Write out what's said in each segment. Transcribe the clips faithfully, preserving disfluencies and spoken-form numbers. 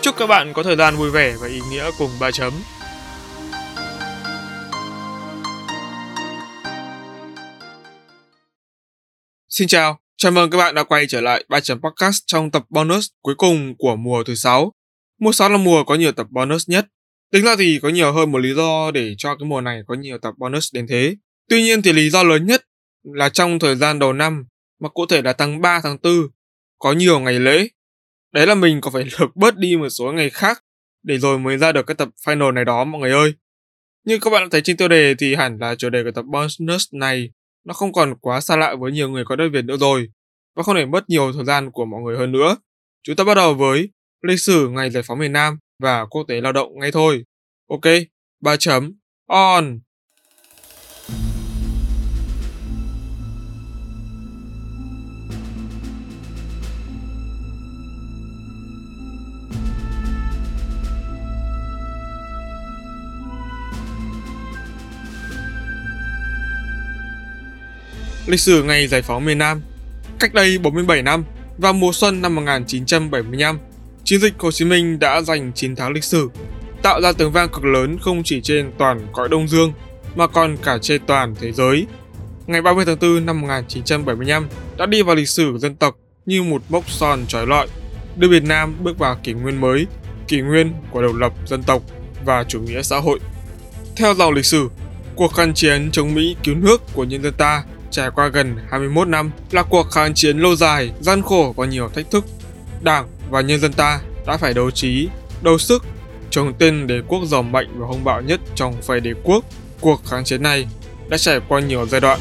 Chúc các bạn có thời gian vui vẻ và ý nghĩa cùng ba chấm. Xin chào, chào mừng các bạn đã quay trở lại ba chấm podcast trong tập bonus cuối cùng của mùa thứ sáu. Mùa sáu là mùa có nhiều tập bonus nhất. Tính ra thì có nhiều hơn một lý do để cho cái mùa này có nhiều tập bonus đến thế. Tuy nhiên thì lý do lớn nhất là trong thời gian đầu năm, mà cụ thể là tháng ba, tháng tư, có nhiều ngày lễ. Đấy là mình có phải lược bớt đi một số ngày khác để rồi mới ra được cái tập final này đó mọi người ơi. Như các bạn đã thấy trên tiêu đề thì hẳn là chủ đề của tập bonus này nó không còn quá xa lạ với nhiều người có đất Việt nữa rồi, và không để mất nhiều thời gian của mọi người hơn nữa. Chúng ta bắt đầu với lịch sử ngày giải phóng miền Nam và quốc tế lao động ngay thôi. Ok, ba chấm, on! Lịch sử ngày giải phóng miền Nam. Cách đây bốn mươi bảy năm, vào mùa xuân năm một nghìn chín trăm bảy mươi lăm, chiến dịch Hồ Chí Minh đã giành chiến thắng lịch sử, tạo ra tiếng vang cực lớn không chỉ trên toàn cõi Đông Dương mà còn cả trên toàn thế giới. Ngày ba mươi tháng tư năm một nghìn chín trăm bảy mươi lăm đã đi vào lịch sử dân tộc như một mốc son chói lọi, đưa Việt Nam bước vào kỷ nguyên mới, kỷ nguyên của độc lập dân tộc và chủ nghĩa xã hội. Theo dòng lịch sử, cuộc kháng chiến chống Mỹ cứu nước của nhân dân ta trải qua gần hai mươi mốt năm là cuộc kháng chiến lâu dài, gian khổ và nhiều thách thức. Đảng và nhân dân ta đã phải đấu trí, đấu sức chống tên đế quốc giàu mạnh và hung bạo nhất trong phe đế quốc. Cuộc kháng chiến này đã trải qua nhiều giai đoạn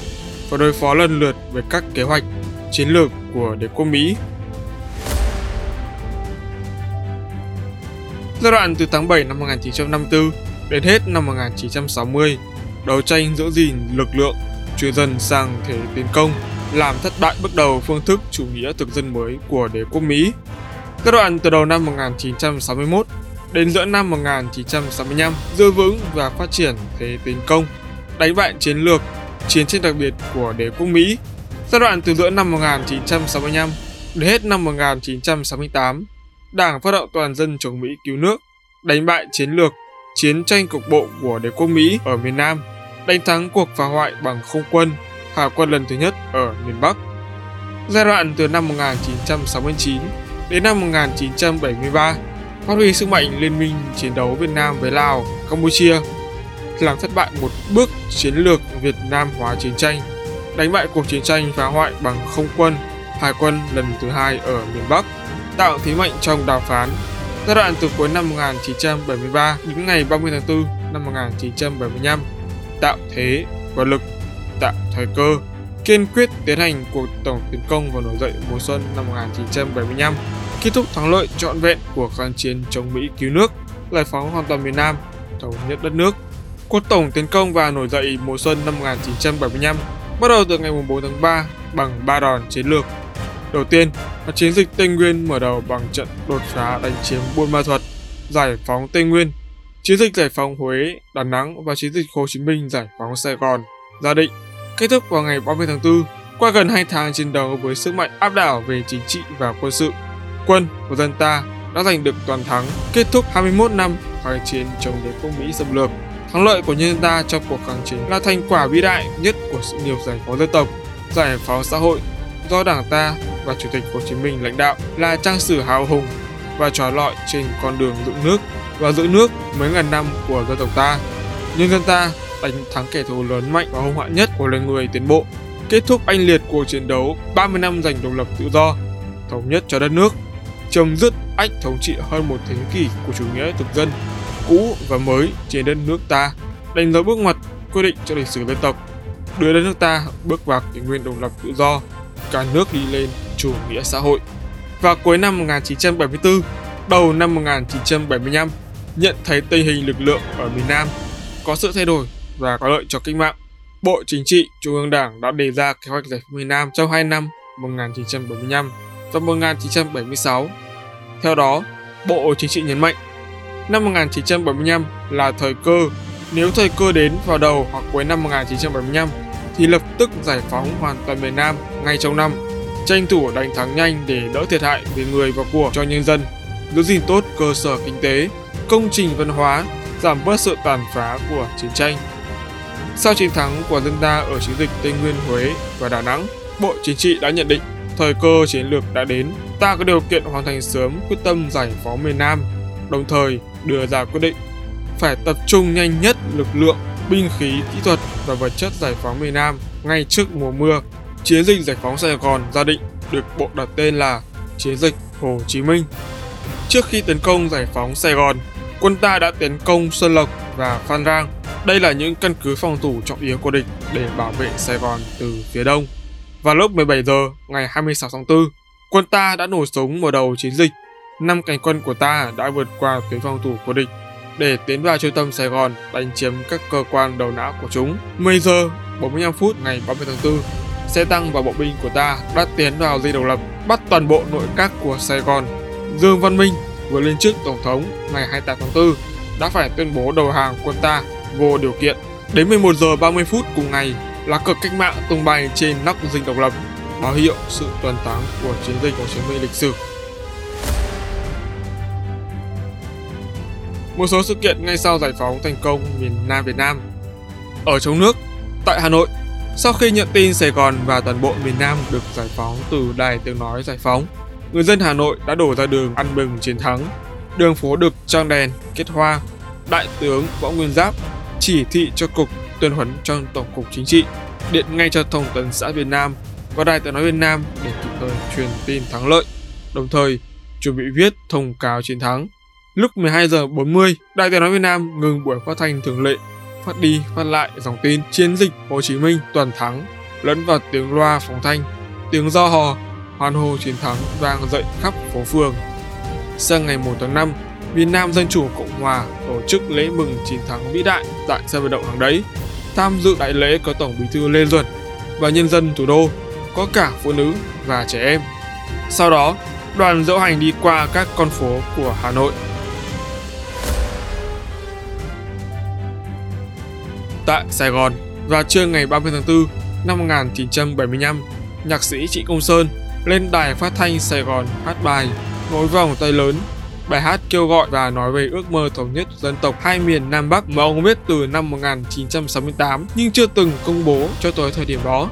và đối phó lần lượt với các kế hoạch, chiến lược của đế quốc Mỹ. Giai đoạn từ tháng bảy năm một nghìn chín trăm năm mươi tư đến hết năm một nghìn chín trăm sáu mươi, đấu tranh giữ gìn lực lượng chuyển dần sang thế tiến công, làm thất bại bước đầu phương thức chủ nghĩa thực dân mới của đế quốc Mỹ. Giai đoạn từ đầu năm một nghìn chín trăm sáu mươi mốt đến giữa năm một nghìn chín trăm sáu mươi lăm giữ vững và phát triển thế tiến công, đánh bại chiến lược, chiến tranh đặc biệt của đế quốc Mỹ. Giai đoạn từ giữa năm một nghìn chín trăm sáu mươi lăm đến hết năm một nghìn chín trăm sáu mươi tám, Đảng phát động toàn dân chống Mỹ cứu nước, đánh bại chiến lược, chiến tranh cục bộ của đế quốc Mỹ ở miền Nam, đánh thắng cuộc phá hoại bằng không quân, hải quân lần thứ nhất ở miền Bắc. Giai đoạn từ năm một nghìn chín trăm sáu mươi chín đến năm một nghìn chín trăm bảy mươi ba, phát huy sức mạnh liên minh chiến đấu Việt Nam với Lào, Campuchia, làm thất bại một bước chiến lược Việt Nam hóa chiến tranh, đánh bại cuộc chiến tranh phá hoại bằng không quân, hải quân lần thứ hai ở miền Bắc, tạo thế mạnh trong đàm phán. Giai đoạn từ cuối năm một nghìn chín trăm bảy mươi ba đến ngày ba mươi tháng tư năm một nghìn chín trăm bảy mươi lăm, tạo thế và lực, tạo thời cơ, kiên quyết tiến hành cuộc tổng tiến công và nổi dậy mùa xuân năm một nghìn chín trăm bảy mươi lăm, kết thúc thắng lợi trọn vẹn của kháng chiến chống Mỹ cứu nước, giải phóng hoàn toàn miền Nam, thống nhất đất nước. Cuộc tổng tiến công và nổi dậy mùa xuân năm một nghìn chín trăm bảy mươi lăm bắt đầu từ ngày bốn tháng ba bằng ba đòn chiến lược. Đầu tiên là chiến dịch Tây Nguyên mở đầu bằng trận đột phá đánh chiếm Buôn Ma Thuột, giải phóng Tây Nguyên. Chiến dịch giải phóng Huế, Đà Nẵng và chiến dịch Hồ Chí Minh giải phóng Sài Gòn, Gia Định kết thúc vào ngày ba mươi tháng tư qua gần hai tháng chiến đấu với sức mạnh áp đảo về chính trị và quân sự. Quân và dân ta đã giành được toàn thắng, kết thúc hai mươi mốt năm kháng chiến chống đế quốc Mỹ xâm lược. Thắng lợi của nhân dân ta trong cuộc kháng chiến là thành quả vĩ đại nhất của sự nghiệp giải phóng dân tộc, giải phóng xã hội do Đảng ta và Chủ tịch Hồ Chí Minh lãnh đạo, là trang sử hào hùng và trói lọi trên con đường dựng nước và giữ nước mấy ngàn năm của dân tộc ta. Nhân dân ta đánh thắng kẻ thù lớn mạnh và hung hãn nhất của loài người tiến bộ, kết thúc oanh liệt cuộc chiến đấu ba mươi năm giành độc lập tự do, thống nhất cho đất nước, chấm dứt ách thống trị hơn một thế kỷ của chủ nghĩa thực dân cũ và mới trên đất nước ta, đánh dấu bước ngoặt quyết định cho lịch sử dân tộc, đưa đất nước ta bước vào kỷ nguyên độc lập tự do, cả nước đi lên chủ nghĩa xã hội. Và cuối năm một nghìn chín trăm bảy mươi tư, đầu năm một nghìn chín trăm bảy mươi lăm nhận thấy tình hình lực lượng ở miền Nam có sự thay đổi và có lợi cho cách mạng. Bộ Chính trị Trung ương Đảng đã đề ra kế hoạch giải phóng miền Nam trong hai năm một nghìn chín trăm bảy mươi lăm và một nghìn chín trăm bảy mươi sáu. Theo đó, Bộ Chính trị nhấn mạnh năm một nghìn chín trăm bảy mươi lăm là thời cơ. Nếu thời cơ đến vào đầu hoặc cuối năm một nghìn chín trăm bảy mươi lăm thì lập tức giải phóng hoàn toàn miền Nam ngay trong năm, tranh thủ đánh thắng nhanh để đỡ thiệt hại về người và của cho nhân dân, giữ gìn tốt cơ sở kinh tế, công trình văn hóa, giảm bớt sự tàn phá của chiến tranh. Sau chiến thắng của dân ta ở chiến dịch Tây Nguyên, Huế và Đà Nẵng, Bộ Chính trị đã nhận định thời cơ chiến lược đã đến, ta có điều kiện hoàn thành sớm quyết tâm giải phóng miền Nam, đồng thời đưa ra quyết định phải tập trung nhanh nhất lực lượng, binh khí, kỹ thuật và vật chất giải phóng miền Nam ngay trước mùa mưa. Chiến dịch giải phóng Sài Gòn ra định được Bộ đặt tên là Chiến dịch Hồ Chí Minh. Trước khi tấn công giải phóng Sài Gòn, quân ta đã tấn công Xuân Lộc và Phan Rang. Đây là những căn cứ phòng thủ trọng yếu của địch để bảo vệ Sài Gòn từ phía đông. Vào lúc mười bảy giờ ngày hai mươi sáu tháng tư, quân ta đã nổ súng mở đầu chiến dịch. Năm cánh quân của ta đã vượt qua tuyến phòng thủ của địch để tiến vào trung tâm Sài Gòn đánh chiếm các cơ quan đầu não của chúng. mười giờ bốn mươi lăm phút ngày ba mươi tháng tư, xe tăng và bộ binh của ta đã tiến vào Dinh Độc Lập, bắt toàn bộ nội các của Sài Gòn. Dương Văn Minh vừa lên chức tổng thống ngày hai mươi tám tháng tư đã phải tuyên bố đầu hàng quân ta vô điều kiện. Đến mười một giờ ba mươi phút cùng ngày là cờ cách mạng tung bay trên nóc Dinh Độc Lập, báo hiệu sự toàn thắng của chiến dịch Hồ Chí Minh lịch sử. Một số sự kiện ngay sau giải phóng thành công miền Nam Việt Nam. Ở trong nước, tại Hà Nội, sau khi nhận tin Sài Gòn và toàn bộ miền Nam được giải phóng từ Đài Tiếng Nói Giải Phóng, người dân Hà Nội đã đổ ra đường ăn mừng chiến thắng. Đường phố được trang đèn, kết hoa. Đại tướng Võ Nguyên Giáp chỉ thị cho cục tuyên huấn trong Tổng cục Chính trị, điện ngay cho Thông tấn xã Việt Nam và Đài Tiếng Nói Việt Nam để kịp thời truyền tin thắng lợi, đồng thời chuẩn bị viết thông cáo chiến thắng. Lúc mười hai giờ bốn mươi, Đài Tiếng Nói Việt Nam ngừng buổi phát thanh thường lệ, phát đi phát lại dòng tin Chiến dịch Hồ Chí Minh toàn thắng, lẫn vào tiếng loa phóng thanh, tiếng reo hò, hoan hô chiến thắng vang dậy khắp phố phường. Sang ngày mùng một tháng năm, Việt Nam Dân Chủ Cộng Hòa tổ chức lễ mừng chiến thắng vĩ đại tại sân vận động Hàng Đẫy. Tham dự đại lễ có Tổng Bí thư Lê Duẩn và nhân dân thủ đô, có cả phụ nữ và trẻ em. Sau đó, đoàn diễu hành đi qua các con phố của Hà Nội. Tại Sài Gòn, vào trưa ngày ba mươi tháng tư năm một nghìn chín trăm bảy mươi lăm, nhạc sĩ Trịnh Công Sơn lên đài phát thanh Sài Gòn hát bài Nối vòng tay lớn. Bài hát kêu gọi và nói về ước mơ thống nhất dân tộc hai miền Nam Bắc mà ông viết từ năm một nghìn chín trăm sáu mươi tám nhưng chưa từng công bố cho tới thời điểm đó.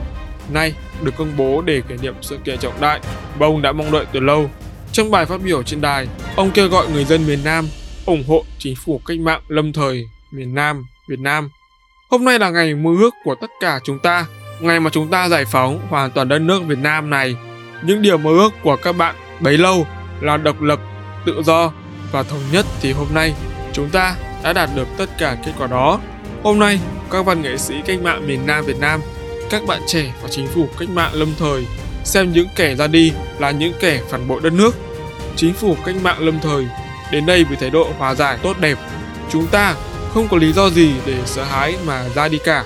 Nay được công bố để kỷ niệm sự kiện trọng đại mà ông đã mong đợi từ lâu. Trong bài phát biểu trên đài, ông kêu gọi người dân miền Nam ủng hộ chính phủ cách mạng lâm thời miền Nam Việt Nam. Hôm nay là ngày mơ ước của tất cả chúng ta, ngày mà chúng ta giải phóng hoàn toàn đất nước Việt Nam này. Những điều mơ ước của các bạn bấy lâu là độc lập, tự do và thống nhất thì hôm nay chúng ta đã đạt được tất cả kết quả đó. Hôm nay, các văn nghệ sĩ cách mạng miền Nam Việt Nam, các bạn trẻ và chính phủ cách mạng lâm thời xem những kẻ ra đi là những kẻ phản bội đất nước. Chính phủ cách mạng lâm thời đến đây với thái độ hòa giải tốt đẹp. Chúng ta không có lý do gì để sợ hãi mà ra đi cả.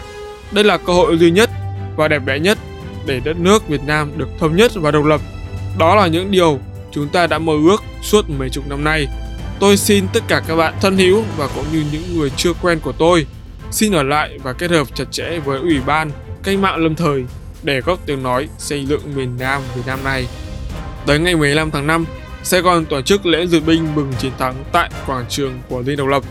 Đây là cơ hội duy nhất và đẹp đẽ nhất để đất nước Việt Nam được thống nhất và độc lập. Đó là những điều chúng ta đã mơ ước suốt mấy chục năm nay. Tôi xin tất cả các bạn thân hữu và cũng như những người chưa quen của tôi, xin ở lại và kết hợp chặt chẽ với Ủy ban Cách mạng lâm thời để góp tiếng nói xây dựng miền Nam Việt Nam này. Tới ngày mười lăm tháng năm, Sài Gòn tổ chức lễ duyệt binh mừng chiến thắng tại quảng trường của Dinh Độc Lập.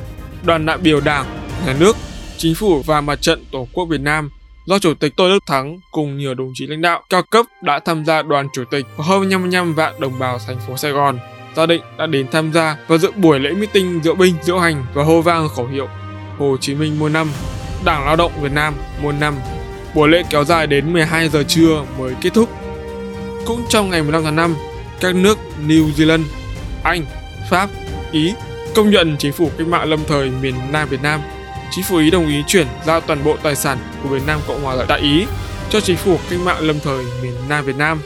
Đoàn đại biểu Đảng, Nhà nước, Chính phủ và Mặt trận Tổ quốc Việt Nam do Chủ tịch Tô Đức Thắng cùng nhiều đồng chí lãnh đạo cao cấp đã tham gia đoàn chủ tịch và hơn năm mươi lăm vạn đồng bào thành phố Sài Gòn gia định đã đến tham gia và dự buổi lễ meeting diễu binh, diễu hành và hô vang khẩu hiệu Hồ Chí Minh muôn năm, Đảng Lao động Việt Nam muôn năm. Buổi lễ kéo dài đến mười hai giờ trưa mới kết thúc. Cũng trong ngày mười lăm tháng năm, các nước New Zealand, Anh, Pháp, Ý công nhận chính phủ cách mạng lâm thời miền Nam Việt Nam. Chính phủ Ý đồng ý chuyển giao toàn bộ tài sản của miền Nam Cộng hòa tại Ý cho chính phủ cách mạng lâm thời miền Nam Việt Nam.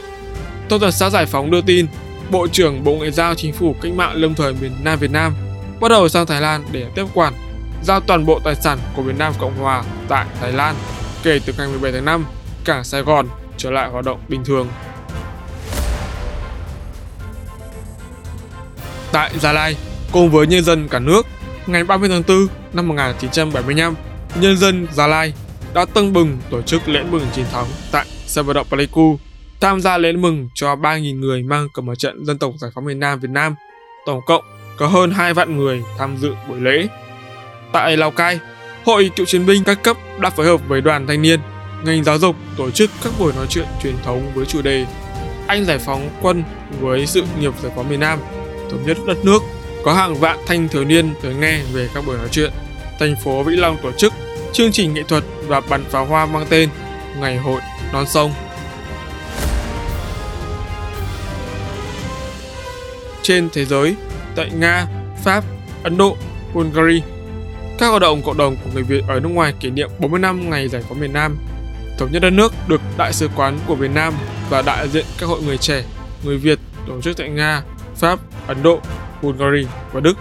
Thông tấn xã Giải phóng đưa tin Bộ trưởng Bộ Ngoại giao Chính phủ Cách mạng Lâm thời miền Nam Việt Nam, bắt đầu sang Thái Lan để tiếp quản, giao toàn bộ tài sản của miền Nam Cộng Hòa tại Thái Lan. Kể từ ngày mười bảy tháng năm, cảng Sài Gòn trở lại hoạt động bình thường. Tại Gia Lai, cùng với nhân dân cả nước, ngày ba mươi tháng tư năm một nghìn chín trăm bảy mươi lăm, nhân dân Gia Lai đã tưng bừng tổ chức lễ mừng chiến thắng tại sân vận động Pleiku, tham gia lễ mừng cho ba nghìn người mang cờ mặt trận Dân tộc Giải phóng miền Nam Việt Nam. Tổng cộng có hơn hai vạn người tham dự buổi lễ. Tại Lào Cai, Hội Cựu chiến binh các cấp đã phối hợp với đoàn thanh niên, ngành giáo dục tổ chức các buổi nói chuyện truyền thống với chủ đề Anh giải phóng quân với sự nghiệp giải phóng miền Nam, thống nhất đất nước. Có hàng vạn thanh thiếu niên tới nghe về các buổi nói chuyện. Thành phố Vĩnh Long tổ chức chương trình nghệ thuật và bắn pháo hoa mang tên Ngày hội non sông. Trên thế giới, tại Nga, Pháp, Ấn Độ, Bulgaria, các hoạt động cộng đồng của người Việt ở nước ngoài kỷ niệm bốn mươi năm ngày giải phóng miền Nam, thống nhất đất nước được Đại sứ quán của Việt Nam và đại diện các hội người trẻ, người Việt tổ chức tại Nga, Pháp, Ấn Độ, Bulgaria và Đức.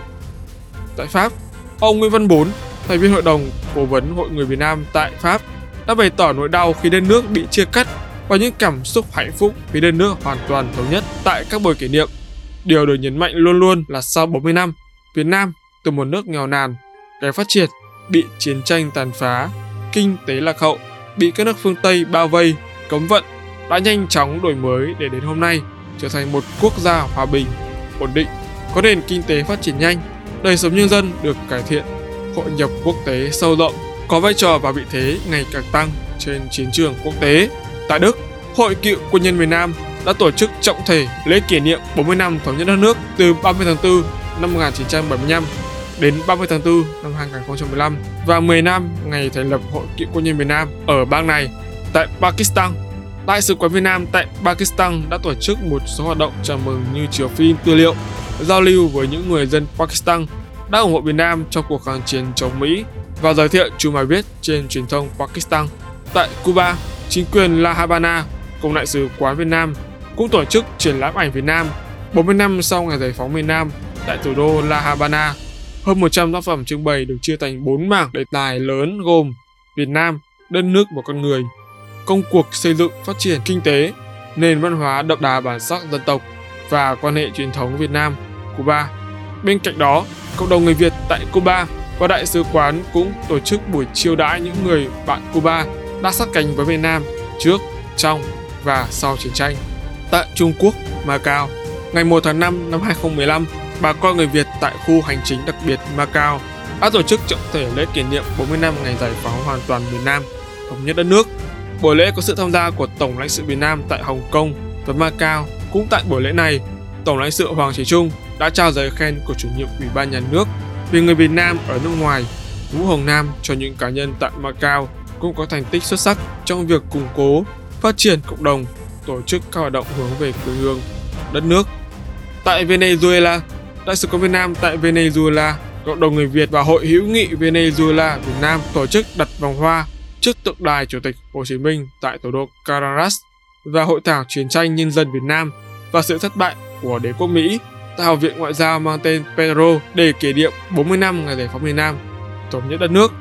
Tại Pháp, ông Nguyễn Văn Bốn, thành viên Hội đồng Cố vấn Hội người Việt Nam tại Pháp, đã bày tỏ nỗi đau khi đất nước bị chia cắt và những cảm xúc hạnh phúc khi đất nước hoàn toàn thống nhất tại các buổi kỷ niệm. Điều được nhấn mạnh luôn luôn là sau bốn mươi năm, Việt Nam từ một nước nghèo nàn, kém phát triển, bị chiến tranh tàn phá, kinh tế lạc hậu, bị các nước phương Tây bao vây, cấm vận, đã nhanh chóng đổi mới để đến hôm nay trở thành một quốc gia hòa bình, ổn định, có nền kinh tế phát triển nhanh, đời sống nhân dân được cải thiện, hội nhập quốc tế sâu rộng, có vai trò và vị thế ngày càng tăng trên chiến trường quốc tế. Tại Đức, Hội Cựu Quân nhân miền Nam đã tổ chức trọng thể lễ kỷ niệm bốn mươi năm thống nhất đất nước từ ba mươi tháng tư năm một nghìn chín trăm bảy mươi lăm đến ba mươi tháng tư năm hai nghìn không trăm mười lăm và mười năm ngày thành lập Hội Cựu Quân nhân miền Nam ở bang này. Tại Pakistan, Đại sứ quán Việt Nam tại Pakistan đã tổ chức một số hoạt động chào mừng như chiếu phim tư liệu, giao lưu với những người dân Pakistan đã ủng hộ Việt Nam trong cuộc kháng chiến chống Mỹ và giới thiệu chú bài viết trên truyền thông Pakistan. Tại Cuba, chính quyền La Habana cùng Đại sứ quán Việt Nam cũng tổ chức triển lãm ảnh Việt Nam bốn mươi năm sau ngày giải phóng miền Nam tại thủ đô La Habana. Hơn một trăm tác phẩm trưng bày được chia thành bốn mảng đề tài lớn gồm Việt Nam, đất nước và con người, công cuộc xây dựng phát triển kinh tế, nền văn hóa đậm đà bản sắc dân tộc và quan hệ truyền thống Việt Nam, Cuba. Bên cạnh đó, cộng đồng người Việt tại Cuba và Đại sứ quán cũng tổ chức buổi chiêu đãi những người bạn Cuba đã sát cánh với Việt Nam trước, trong và sau chiến tranh. Tại Trung Quốc, Macau, ngày mùng một tháng năm năm hai nghìn không trăm mười lăm, bà con người Việt tại khu hành chính đặc biệt Macau đã tổ chức trọng thể lễ kỷ niệm bốn mươi năm ngày giải phóng hoàn toàn miền Nam, thống nhất đất nước. Buổi lễ có sự tham gia của Tổng lãnh sự Việt Nam tại Hồng Kông và Macau. Cũng tại buổi lễ này, Tổng lãnh sự Hoàng Trí Trung đã trao giấy khen của Chủ nhiệm Ủy ban Nhà nước vì người Việt Nam ở nước ngoài Vũ Hồng Nam cho những cá nhân tại Macau cũng có thành tích xuất sắc trong việc củng cố, phát triển cộng đồng, tổ chức các hoạt động hướng về quê hương, đất nước. Tại Venezuela, Đại sứ quán Việt Nam tại Venezuela, cộng đồng người Việt và Hội hữu nghị Venezuela Việt Nam tổ chức đặt vòng hoa trước tượng đài Chủ tịch Hồ Chí Minh tại thủ đô Caracas và hội thảo chiến tranh nhân dân Việt Nam và sự thất bại của đế quốc Mỹ tại Học viện Ngoại giao mang tên Pedro để kỷ niệm bốn mươi năm ngày giải phóng miền Nam, thống nhất đất nước.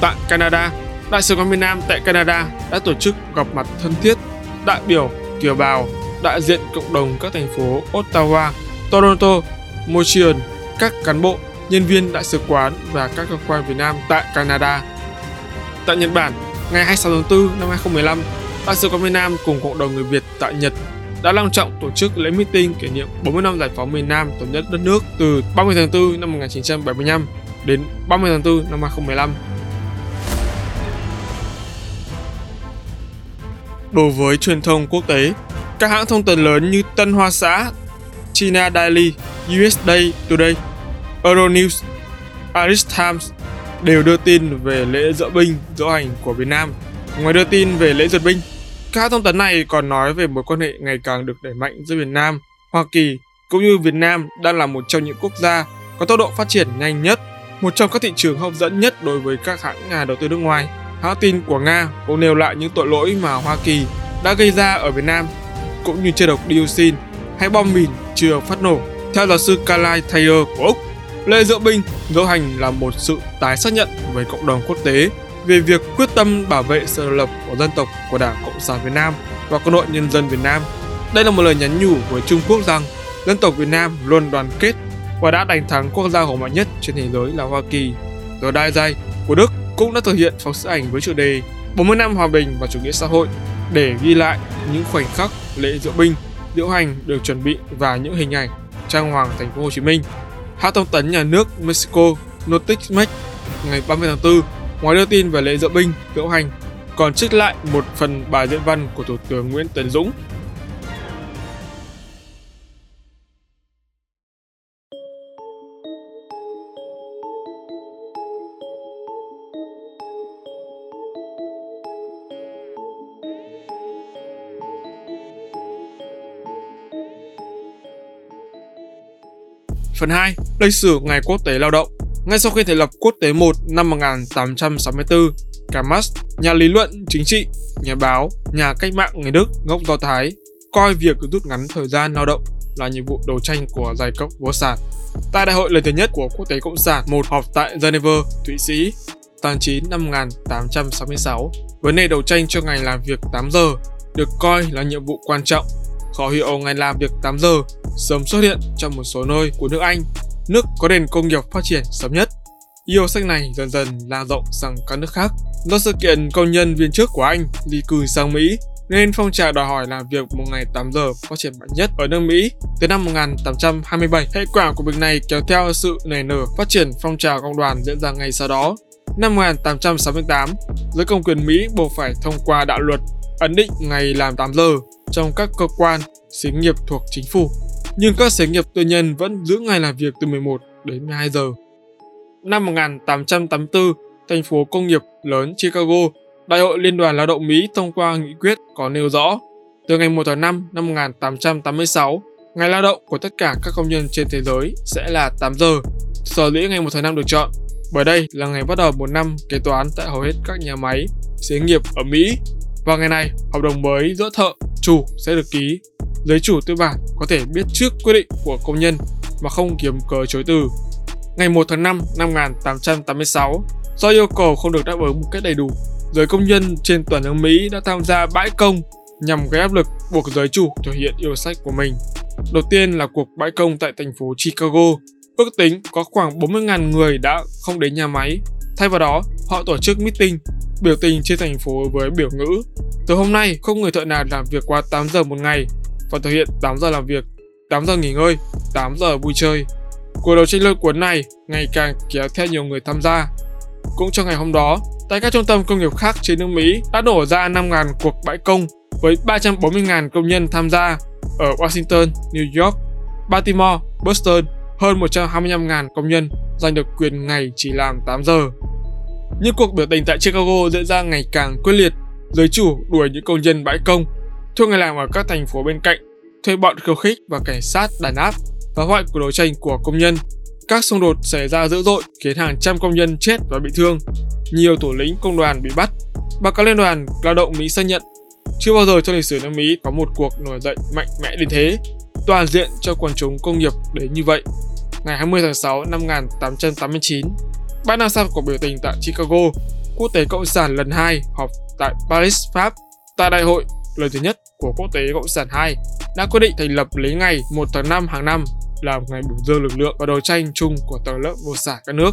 Tại Canada, Đại sứ quán miền Nam tại Canada đã tổ chức gặp mặt thân thiết đại biểu kiều bào, đại diện cộng đồng các thành phố Ottawa, Toronto, Montreal, các cán bộ, nhân viên đại sứ quán và các cơ quan Việt Nam tại Canada. Tại Nhật Bản, ngày hai mươi sáu tháng tư năm hai nghìn không trăm mười lăm, Đại sứ quán miền Nam cùng cộng đồng người Việt tại Nhật đã long trọng tổ chức lễ meeting kỷ niệm bốn mươi năm giải phóng miền Nam thống nhất đất nước từ ba mươi tháng tư năm một nghìn chín trăm bảy mươi lăm đến ba mươi tháng tư năm hai nghìn không trăm mười lăm. Đối với truyền thông quốc tế, các hãng thông tấn lớn như Tân Hoa Xã, China Daily, u ét a Today, Euronews, Irish Times đều đưa tin về lễ diễu binh diễu hành của Việt Nam. Ngoài đưa tin về lễ duyệt binh, các hãng thông tấn này còn nói về mối quan hệ ngày càng được đẩy mạnh giữa Việt Nam, Hoa Kỳ, cũng như Việt Nam đang là một trong những quốc gia có tốc độ phát triển nhanh nhất, một trong các thị trường hấp dẫn nhất đối với các hãng nhà đầu tư nước ngoài. Hãng tin của Nga cũng nêu lại những tội lỗi mà Hoa Kỳ đã gây ra ở Việt Nam, cũng như chất độc dioxin hay bom mìn chưa phát nổ. Theo giáo sư Carl Thayer của Úc, lễ diễu binh diễu hành là một sự tái xác nhận với cộng đồng quốc tế về việc quyết tâm bảo vệ sự độc lập của dân tộc của Đảng Cộng sản Việt Nam và Quân đội Nhân dân Việt Nam. Đây là một lời nhắn nhủ với Trung Quốc rằng dân tộc Việt Nam luôn đoàn kết và đã đánh thắng quốc gia hùng mạnh nhất trên thế giới là Hoa Kỳ. Rồi Đai Dai của Đức cũng đã thực hiện phóng sự ảnh với chủ đề bốn mươi năm hòa bình và chủ nghĩa xã hội để ghi lại những khoảnh khắc lễ diễu binh, diễu hành được chuẩn bị và những hình ảnh trang hoàng thành phố Hồ Chí Minh. Hạ Thông tấn nhà nước Mexico Noticmex ngày ba mươi tháng tư ngoài đưa tin về lễ diễu binh, diễu hành, còn trích lại một phần bài diễn văn của Thủ tướng Nguyễn Tấn Dũng. Phần hai. Lịch sử Ngày Quốc tế Lao động. Ngay sau khi thành lập Quốc tế một năm một nghìn tám trăm sáu mươi tư, Karl Marx, nhà lý luận chính trị, nhà báo, nhà cách mạng người Đức gốc Do Thái, coi việc rút ngắn thời gian lao động là nhiệm vụ đấu tranh của giai cấp vô sản. Tại Đại hội lần thứ nhất của Quốc tế Cộng sản một họp tại Geneva, Thụy Sĩ, tháng chín năm một nghìn tám trăm sáu mươi sáu, vấn đề đấu tranh cho ngày làm việc tám giờ được coi là nhiệm vụ quan trọng. Khẩu hiệu ngày làm việc tám giờ sớm xuất hiện trong một số nơi của nước Anh, nước có nền công nghiệp phát triển sớm nhất. Yêu sách này dần dần lan rộng sang các nước khác. Do sự kiện công nhân viên chức của Anh di cư sang Mỹ, nên phong trào đòi hỏi làm việc một ngày tám giờ phát triển mạnh nhất ở nước Mỹ tới năm một nghìn tám trăm hai mươi bảy. Hệ quả của việc này kéo theo sự nảy nở phát triển phong trào công đoàn diễn ra ngay sau đó. Năm một nghìn tám trăm sáu mươi tám, giới công quyền Mỹ buộc phải thông qua đạo luật ấn định ngày làm tám giờ trong các cơ quan, xí nghiệp thuộc chính phủ. Nhưng các xí nghiệp tư nhân vẫn giữ ngày làm việc từ mười một đến mười hai giờ. Năm một nghìn tám trăm tám mươi tư, thành phố công nghiệp lớn Chicago, Đại hội Liên đoàn Lao động Mỹ thông qua nghị quyết có nêu rõ, từ ngày một tháng năm năm một nghìn tám trăm tám mươi sáu, ngày lao động của tất cả các công nhân trên thế giới sẽ là tám giờ. Sở dĩ ngày một tháng năm được chọn, bởi đây là ngày bắt đầu một năm kế toán tại hầu hết các nhà máy, xí nghiệp ở Mỹ. Vào ngày này, hợp đồng mới giữa thợ, chủ sẽ được ký. Giới chủ tư bản có thể biết trước quyết định của công nhân mà không kiếm cớ chối từ. Ngày một tháng năm năm một nghìn tám trăm tám mươi sáu, do yêu cầu không được đáp ứng một cách đầy đủ, giới công nhân trên toàn nước Mỹ đã tham gia bãi công nhằm gây áp lực buộc giới chủ thực hiện yêu sách của mình. Đầu tiên là cuộc bãi công tại thành phố Chicago. Ước tính có khoảng bốn mươi nghìn người đã không đến nhà máy. Thay vào đó, họ tổ chức meeting, biểu tình trên thành phố với biểu ngữ: từ hôm nay, không người thợ nào làm việc quá tám giờ một ngày và thực hiện tám giờ làm việc, tám giờ nghỉ ngơi, tám giờ vui chơi. Cuộc đấu tranh lôi cuốn này ngày càng kéo theo nhiều người tham gia. Cũng trong ngày hôm đó, tại các trung tâm công nghiệp khác trên nước Mỹ đã nổ ra năm nghìn cuộc bãi công với ba trăm bốn mươi nghìn công nhân tham gia ở Washington, New York, Baltimore, Boston. Hơn một trăm hai mươi lăm nghìn công nhân giành được quyền ngày chỉ làm tám giờ. Những cuộc biểu tình tại Chicago diễn ra ngày càng quyết liệt. Giới chủ đuổi những công nhân bãi công, thuê người làm ở các thành phố bên cạnh, thuê bọn khiêu khích và cảnh sát đàn áp, phá hoại cuộc đấu tranh của công nhân. Các xung đột xảy ra dữ dội khiến hàng trăm công nhân chết và bị thương. Nhiều thủ lĩnh công đoàn bị bắt. Báo cáo Liên đoàn Lao động Mỹ xác nhận, chưa bao giờ trong lịch sử nước Mỹ có một cuộc nổi dậy mạnh mẽ đến thế, toàn diện cho quần chúng công nghiệp đến như vậy. Ngày hai mươi tháng sáu năm một nghìn tám trăm tám mươi chín, ba năm sau cuộc biểu tình tại Chicago, Quốc tế Cộng sản lần hai họp tại Paris, Pháp. Tại đại hội lần thứ nhất của Quốc tế Cộng sản hai đã quyết định thành lập lấy ngày một tháng năm hàng năm là ngày biểu dương lực lượng và đấu tranh chung của tầng lớp vô sản các nước.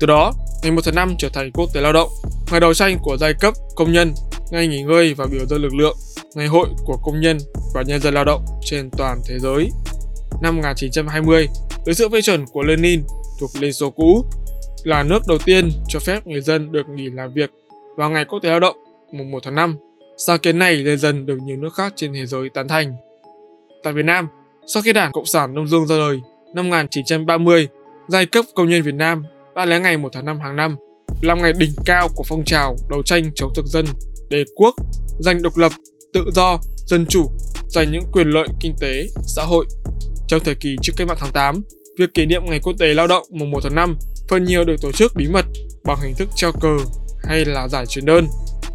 Từ đó, ngày một tháng năm trở thành Quốc tế Lao động, ngày đấu tranh của giai cấp công nhân, ngày nghỉ ngơi và biểu dương lực lượng, ngày hội của công nhân và nhân dân lao động trên toàn thế giới. Năm một nghìn chín trăm hai mươi, dưới sự phê chuẩn của Lenin thuộc Liên Xô cũ, là nước đầu tiên cho phép người dân được nghỉ làm việc vào ngày Quốc tế Lao động mùng một tháng năm. Sáng kiến này dần dần được nhiều nước khác trên thế giới tán thành. Tại Việt Nam, sau khi Đảng Cộng sản Đông Dương ra đời năm một nghìn chín trăm ba mươi, giai cấp công nhân Việt Nam đã lấy ngày một tháng năm hàng năm làm ngày đỉnh cao của phong trào đấu tranh chống thực dân, đế quốc, giành độc lập, tự do, dân chủ, giành những quyền lợi kinh tế, xã hội. Trong thời kỳ trước Cách mạng tháng tám, việc kỷ niệm Ngày Quốc tế Lao động mùng một tháng năm phần nhiều được tổ chức bí mật bằng hình thức treo cờ hay là giải truyền đơn.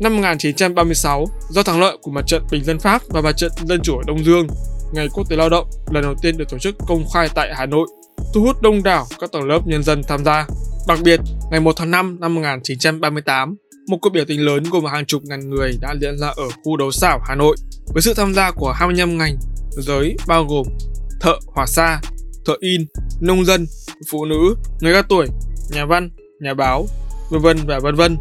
Năm một nghìn chín trăm ba mươi sáu, do thắng lợi của mặt trận Bình dân Pháp và mặt trận Dân chủ ở Đông Dương, Ngày Quốc tế Lao động lần đầu tiên được tổ chức công khai tại Hà Nội, thu hút đông đảo các tầng lớp nhân dân tham gia. Đặc biệt, ngày mùng một tháng năm năm một nghìn chín trăm ba mươi tám, một cuộc biểu tình lớn gồm hàng chục ngàn người đã diễn ra ở khu Đấu Sảo, Hà Nội, với sự tham gia của hai mươi lăm ngành giới bao gồm thợ hỏa xa, thợ in, nông dân, phụ nữ, người cao tuổi, nhà văn, nhà báo, vân vân và vân vân.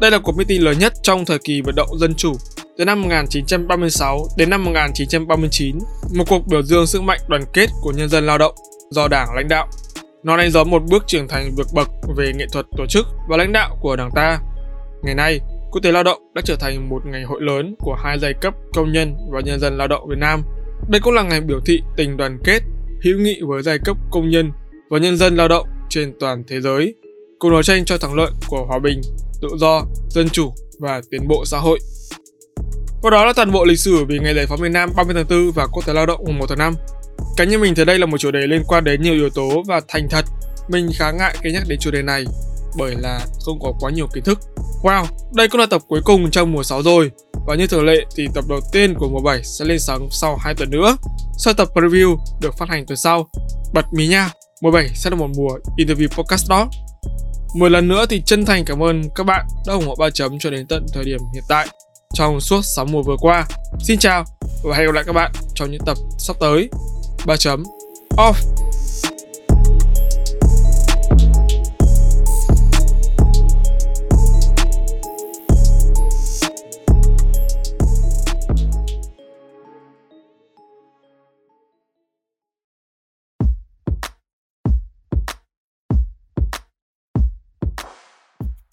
Đây là cuộc meeting lớn nhất trong thời kỳ vận động dân chủ từ năm một nghìn chín trăm ba mươi sáu đến năm một nghìn chín trăm ba mươi chín, một cuộc biểu dương sức mạnh đoàn kết của nhân dân lao động do Đảng lãnh đạo. Nó đánh dấu một bước trưởng thành vượt bậc về nghệ thuật tổ chức và lãnh đạo của Đảng ta. Ngày nay, Quốc tế Lao động đã trở thành một ngày hội lớn của hai giai cấp công nhân và nhân dân lao động Việt Nam. Đây cũng là ngày biểu thị tình đoàn kết, hữu nghị với giai cấp công nhân và nhân dân lao động trên toàn thế giới, cùng đấu tranh cho thắng lợi của hòa bình, tự do, dân chủ và tiến bộ xã hội. Và đó là toàn bộ lịch sử về ngày giải phóng miền Nam ba mươi tháng tư và Quốc tế Lao động mùng một tháng năm. Cá nhân mình thấy đây là một chủ đề liên quan đến nhiều yếu tố và thành thật, mình khá ngại khi nhắc đến chủ đề này bởi là không có quá nhiều kiến thức. Wow, đây cũng là tập cuối cùng trong mùa sáu rồi, và như thường lệ thì tập đầu tiên của mùa bảy sẽ lên sóng sau hai tuần nữa. Sau tập preview được phát hành tuần sau, bật mí nha, mùa bảy sẽ là một mùa interview podcast đó. Một lần nữa thì chân thành cảm ơn các bạn đã ủng hộ ba chấm cho đến tận thời điểm hiện tại trong suốt sáu mùa vừa qua. Xin chào và hẹn gặp lại các bạn trong những tập sắp tới. Ba chấm off.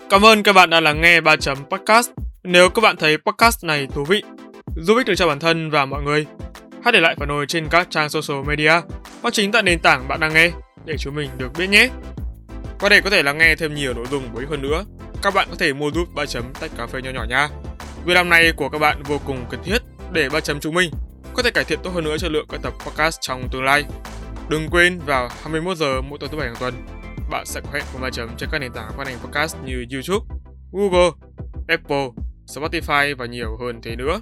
Cảm ơn các bạn đã lắng nghe ba chấm podcast. Nếu các bạn thấy podcast này thú vị, giúp ích được cho bản thân và mọi người, hãy để lại phản hồi trên các trang social media hoặc chính tại nền tảng bạn đang nghe để chúng mình được biết nhé. Qua đây có thể lắng nghe thêm nhiều nội dung bổ ích hơn nữa. Các bạn có thể mua giúp ba chấm tách cà phê nhỏ nhỏ nha. Việc làm này của các bạn vô cùng cần thiết để ba chấm chúng mình có thể cải thiện tốt hơn nữa chất lượng các tập podcast trong tương lai. Đừng quên vào hai mươi mốt giờ mỗi tuần thứ bảy hàng tuần, bạn sẽ có hẹn cùng ba chấm trên các nền tảng phát hành podcast như YouTube, Google, Apple, Spotify và nhiều hơn thế nữa.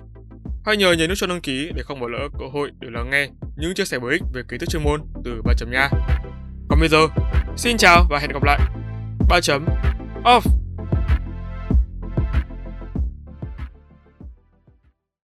Hãy nhớ nhấn nút cho đăng ký để không bỏ lỡ cơ hội để lắng nghe những chia sẻ bổ ích về kiến thức chuyên môn từ ba chấm nha. Còn bây giờ, xin chào và hẹn gặp lại. ba chấm off.